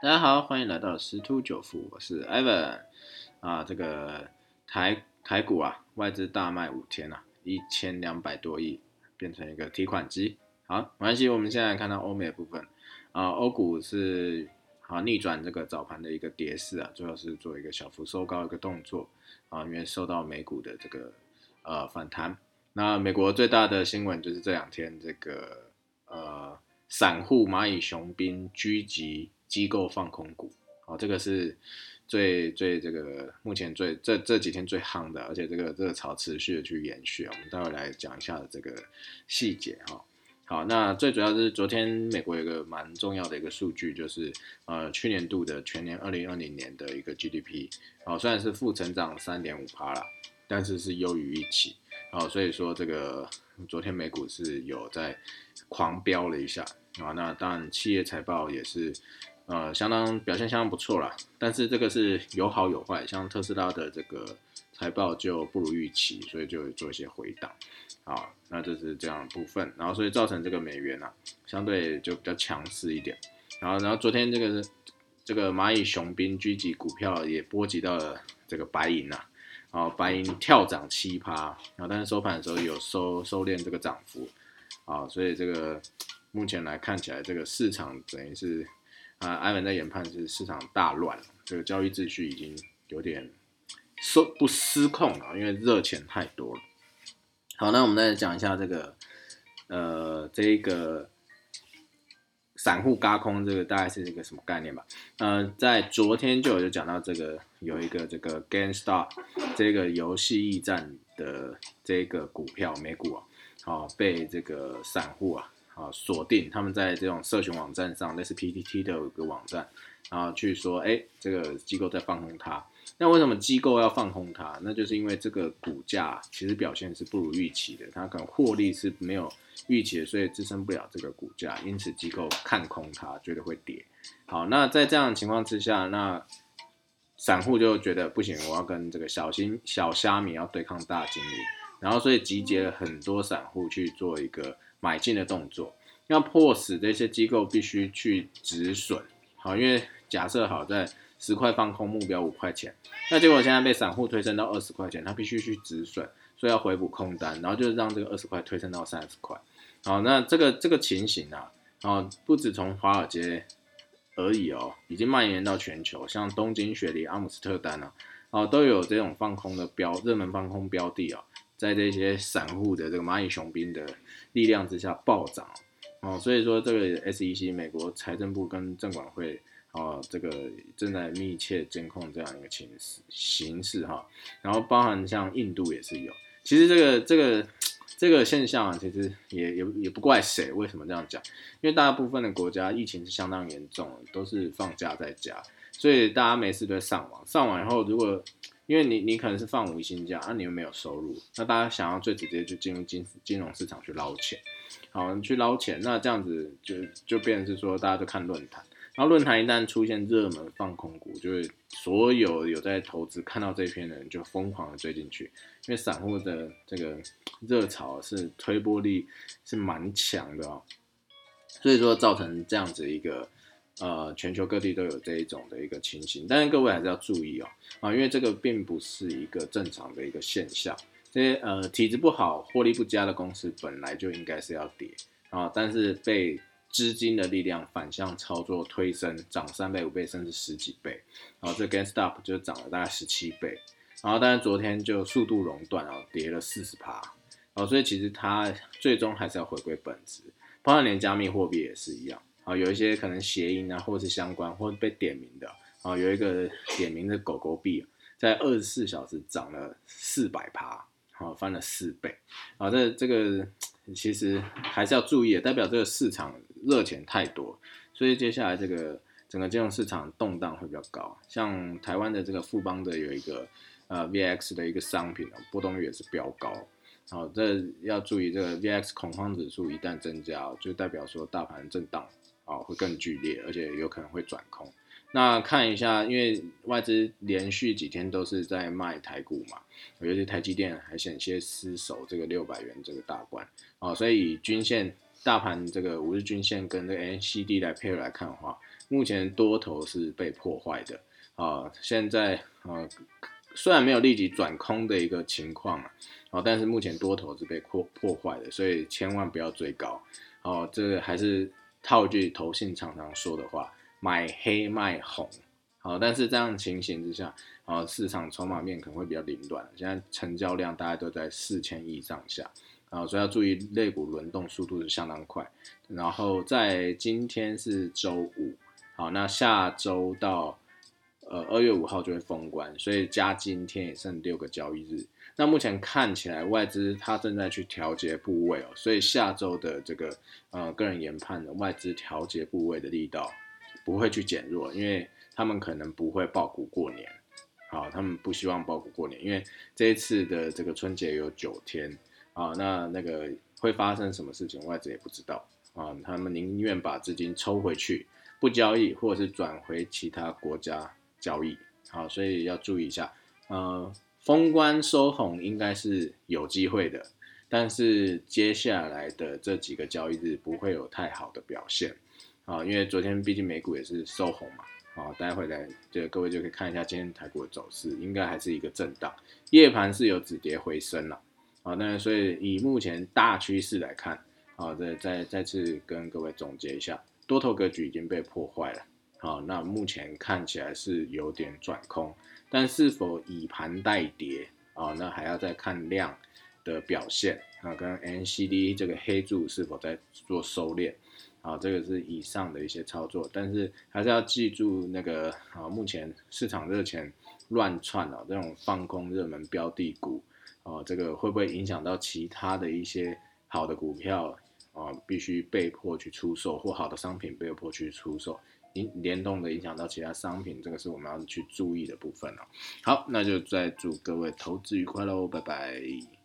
大家好，欢迎来到十突九富，我是 Evan 啊。这个台股啊，外资大卖5天啊，1200多亿变成一个提款机。好，没关系，我们现在看到欧美的部分啊，欧股是好逆转这个早盘的一个跌势啊，最后是做一个小幅收高一个动作啊，因为受到美股的这个反弹。那美国最大的新闻就是这2天这个散户蚂蚁雄兵狙击机构放空股，好，这个是最这个目前最这几天最夯的，而且这个热潮持续的去延续，我们待会来讲一下这个细节哈。好，那最主要是昨天美国有一个蛮重要的一个数据，就是去年度的全年2020年的一个 GDP， 好，虽然是负成长 3.5% 啦，但是是优于预期，好，所以说这个昨天美股是有在狂飙了一下啊。那当然企业财报也是表现相当不错啦，但是这个是有好有坏，像特斯拉的这个财报就不如预期，所以就做一些回档。好，那这是这样的部分，然后所以造成这个美元啊相对就比较强势一点。然后昨天这个蚂蚁雄兵狙击股票也波及到了这个白银啊，好，白银跳涨 7%， 然后但是收盘的时候有收敛这个涨幅。好，所以这个目前来看起来这个市场等于是艾文在研判是市场大乱，这个交易秩序已经有点不失控了，因为热钱太多了。好，那我们再讲一下这个这个散户轧空，这个大概是一个什么概念吧？在昨天就讲到这个有一个这个 GameStop 这个游戏驿站的这个股票美股啊，好，被这个散户啊。锁定他们在这种社群网站上，类似 PTT 的一个网站，然后去说，这个机构在放空它。那为什么机构要放空它？那就是因为这个股价其实表现是不如预期的，它可能获利是没有预期的，所以支撑不了这个股价，因此机构看空它，觉得会跌。好，那在这样的情况之下，那散户就觉得不行，我要跟这个小虾米要对抗大鲸鱼，然后所以集结了很多散户去做一个买进的动作，要迫使这些机构必须去止损。好，因为假设好在10块放空目标5块钱，那结果现在被散户推升到20块钱，他必须去止损，所以要回补空单，然后就让这个20块推升到30块。好，那这个情形啊，不止从华尔街而已哦，已经蔓延到全球，像东京、雪梨、阿姆斯特丹啊，都有这种放空的热门放空标的啊，在这些散户的这个蚂蚁雄兵的力量之下暴涨，所以说这个 SEC 美国财政部跟证管会这个正在密切监控这样一个形势哈，然后包含像印度也是有，其实这个现象啊，其实也不怪谁，为什么这样讲？因为大部分的国家疫情是相当严重的，都是放假在家，所以大家没事都会上网，上网以后如果因为你可能是放无薪假，你又没有收入，那大家想要最直接就进入金融市场去捞钱，好，去捞钱，那这样子就变成是说大家就看论坛，然后论坛一旦出现热门放空股，就是所有在投资看到这篇的人就疯狂的追进去，因为散户的这个热潮是推波力是蛮强的哦，所以说造成这样子一个。全球各地都有这一种的一个情形，但是各位还是要注意哦，因为这个并不是一个正常的一个现象。这些体质不好、获利不佳的公司本来就应该是要跌啊，但是被资金的力量反向操作推升，涨3倍、5倍甚至10几倍。然后这 GameStop 就涨了大概17倍，然后但是昨天就速度熔断啊，跌了40%，所以其实它最终还是要回归本质，包括连加密货币也是一样。有一些可能谐音啊，或是相关，或是被点名的啊，有一个点名的狗狗币，在24小时涨了400%，翻了4倍啊，这个其实还是要注意，代表这个市场热钱太多，所以接下来这个整个金融市场动荡会比较高。像台湾的这个富邦的有一个VX 的一个商品波动率也是飙高。好，这要注意，这个 VX 恐慌指数一旦增加，就代表说大盘震荡会更剧烈，而且有可能会转空。那看一下，因为外资连续几天都是在卖台股嘛，尤其台积电还险些失守这个600元这个大关，所以以均线大盘这个5日均线跟这个 NCD 来配合来看的话，目前多头是被破坏的啊。现在虽然没有立即转空的一个情况啊，但是目前多头是被破坏的，所以千万不要追高哦。这个还是套句投信常常说的话，买黑卖红。好，但是这样情形之下，市场筹码面可能会比较凌乱。现在成交量大概都在4000亿上下，所以要注意类股轮动速度是相当快。然后在今天是周五，好，那下周到2月5号就会封关，所以加今天也剩6个交易日。那目前看起来外资它正在去调节部位哦，所以下周的这个个人研判的外资调节部位的力道不会去减弱，因为他们可能不会抱股过年，好，他们不希望抱股过年，因为这一次的这个春节有9天啊，那个会发生什么事情，外资也不知道啊，他们宁愿把资金抽回去，不交易或者是转回其他国家交易，好，所以要注意一下。封关收红应该是有机会的，但是接下来的这几个交易日不会有太好的表现啊，因为昨天毕竟美股也是收红嘛。好，待会来，各位就可以看一下今天台股的走势，应该还是一个震荡，夜盘是有止跌回升了。好，那所以以目前大趋势来看，好，再次跟各位总结一下，多头格局已经被破坏了。好，那目前看起来是有点转空，但是否以盘代跌，好，那还要再看量的表现，跟 NCD 这个黑柱是否在做收敛。好，这个是以上的一些操作，但是还是要记住那个目前市场热钱乱窜哦，这种放空热门标的股哦，这个会不会影响到其他的一些好的股票哦，必须被迫去出售，或好的商品被迫去出售，联动的影响到其他商品，这个是我们要去注意的部分哦。好，那就再祝各位投资愉快喽，拜拜。